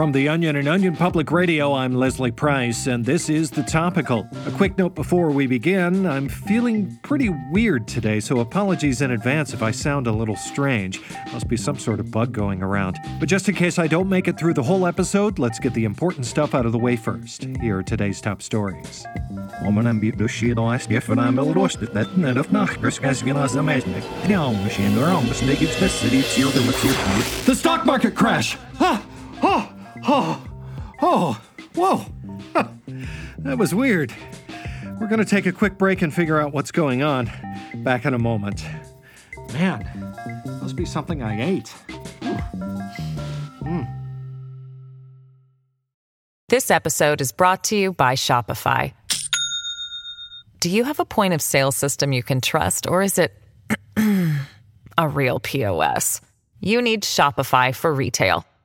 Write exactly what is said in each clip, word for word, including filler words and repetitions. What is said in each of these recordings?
From The Onion and Onion Public Radio, I'm Leslie Price, and this is The Topical. A quick note before we begin, I'm feeling pretty weird today, so apologies in advance if I sound a little strange. Must be some sort of bug going around. But just in case I don't make it through the whole episode, let's get the important stuff out of the way first. Here are today's top stories. The stock market crash! Huh! Oh, oh, oh, whoa, huh. That was weird. We're going to take a quick break and figure out what's going on. Back in a moment. Man, must be something I ate. Mm. This episode is brought to you by Shopify. Do you have a point of sale system you can trust, or is it a real P O S? You need Shopify for retail.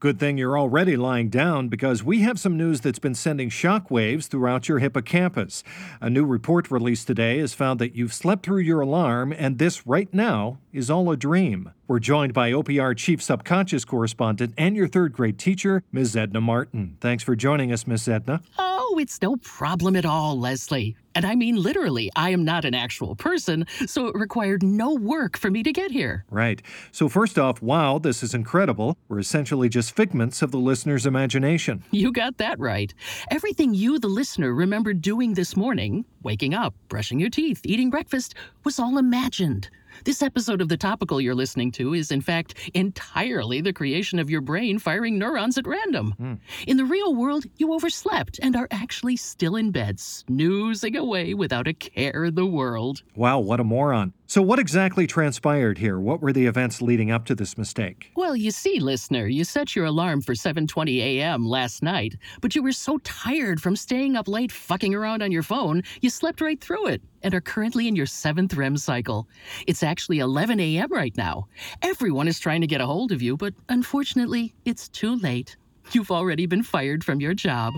Good thing you're already lying down, because we have some news that's been sending shockwaves throughout your hippocampus. A new report released today has found that you've slept through your alarm, and this right now is all a dream. We're joined by O P R Chief Subconscious Correspondent and your third grade teacher, Miz Edna Martin. Thanks for joining us, Miz Edna. Oh, it's no problem at all, Leslie. And I mean literally, I am not an actual person, so it required no work for me to get here. Right. So first off, wow, this is incredible. We're essentially just figments of the listener's imagination. You got that right. Everything you, the listener, remember doing this morning, waking up, brushing your teeth, eating breakfast, was all imagined. This episode of The Topical you're listening to is, in fact, entirely the creation of your brain firing neurons at random. Mm. In the real world, you overslept and are actually still in bed, snoozing away without a care in the world. Wow, what a moron. So what exactly transpired here? What were the events leading up to this mistake? Well, you see, listener, you set your alarm for seven twenty a.m. last night, but you were so tired from staying up late fucking around on your phone, you slept right through it and are currently in your seventh R E M cycle. It's actually eleven a.m. right now. Everyone is trying to get a hold of you, but unfortunately, it's too late. You've already been fired from your job.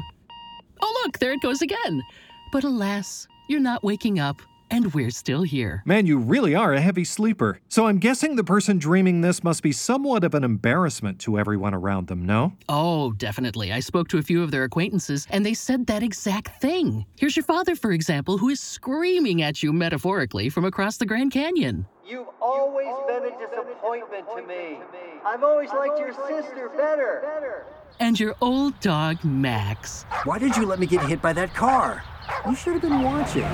Oh, look, there it goes again. But alas, you're not waking up. And we're still here. Man, you really are a heavy sleeper. So I'm guessing the person dreaming this must be somewhat of an embarrassment to everyone around them, no? Oh, definitely. I spoke to a few of their acquaintances, and they said that exact thing. Here's your father, for example, who is screaming at you metaphorically from across the Grand Canyon. You've always, You've always been a disappointment, been a disappointment to, me. to me. I've always I've liked always your sister, your sister better. better. And your old dog, Max. Why did you let me get hit by that car? You should have been watching.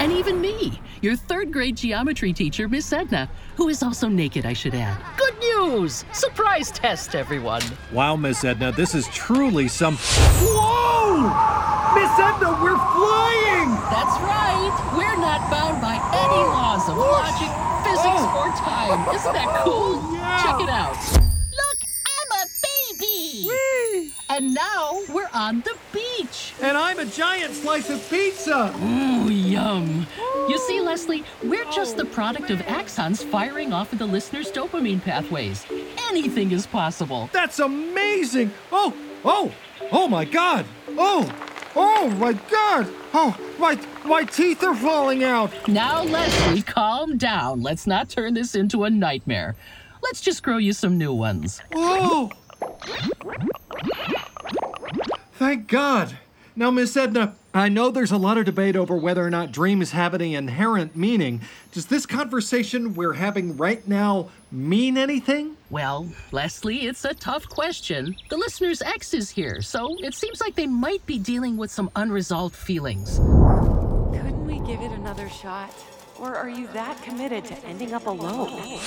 And even me, your third grade geometry teacher, Miss Edna, who is also naked, I should add. Good news! Surprise test, everyone. Wow, Miss Edna, this is truly some... Whoa! Miss Edna, we're flying! That's right. We're not bound by any laws of logic, physics, oh. or time. Isn't that cool? Yeah. Check it out. And now we're on the beach. And I'm a giant slice of pizza. Ooh, yum. Ooh. You see, Leslie, we're just the product of axons firing off of the listener's dopamine pathways. Anything is possible. That's amazing. Oh, oh, oh my God. Oh, oh my God. Oh, my, my teeth are falling out. Now, Leslie, calm down. Let's not turn this into a nightmare. Let's just grow you some new ones. Whoa. Thank God. Now, Miss Edna, I know there's a lot of debate over whether or not dreams have any inherent meaning. Does this conversation we're having right now mean anything? Well, Leslie, it's a tough question. The listener's ex is here, so it seems like they might be dealing with some unresolved feelings. Couldn't we give it another shot? Or are you that committed to ending up alone?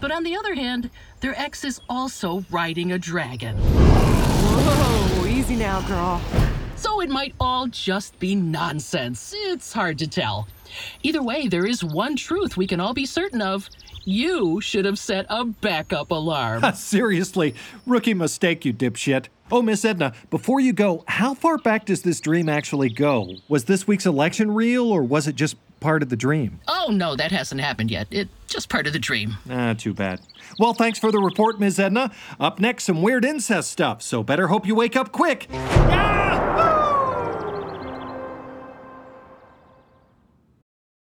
But on the other hand, their ex is also riding a dragon. Whoa, easy now, girl. So it might all just be nonsense. It's hard to tell. Either way, there is one truth we can all be certain of. You should have set a backup alarm. Seriously, rookie mistake, you dipshit. Oh, Miss Edna, before you go, how far back does this dream actually go? Was this week's election real, or was it just part of the dream? Oh, no, that hasn't happened yet. It just part of the dream. Ah, too bad. Well, thanks for the report, Miz Edna. Up next, some weird incest stuff, so better hope you wake up quick.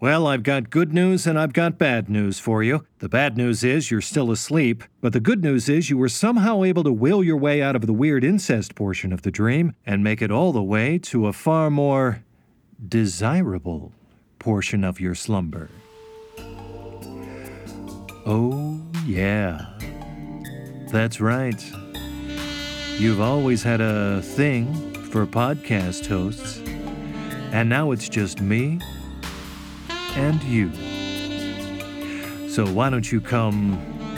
Well, I've got good news and I've got bad news for you. The bad news is you're still asleep, but the good news is you were somehow able to will your way out of the weird incest portion of the dream and make it all the way to a far more desirable portion of your slumber. Oh, yeah. That's right. You've always had a thing for podcast hosts, and now it's just me and you. So why don't you come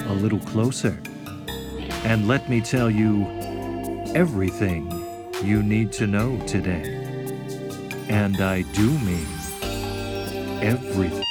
a little closer and let me tell you everything you need to know today. And I do mean everything.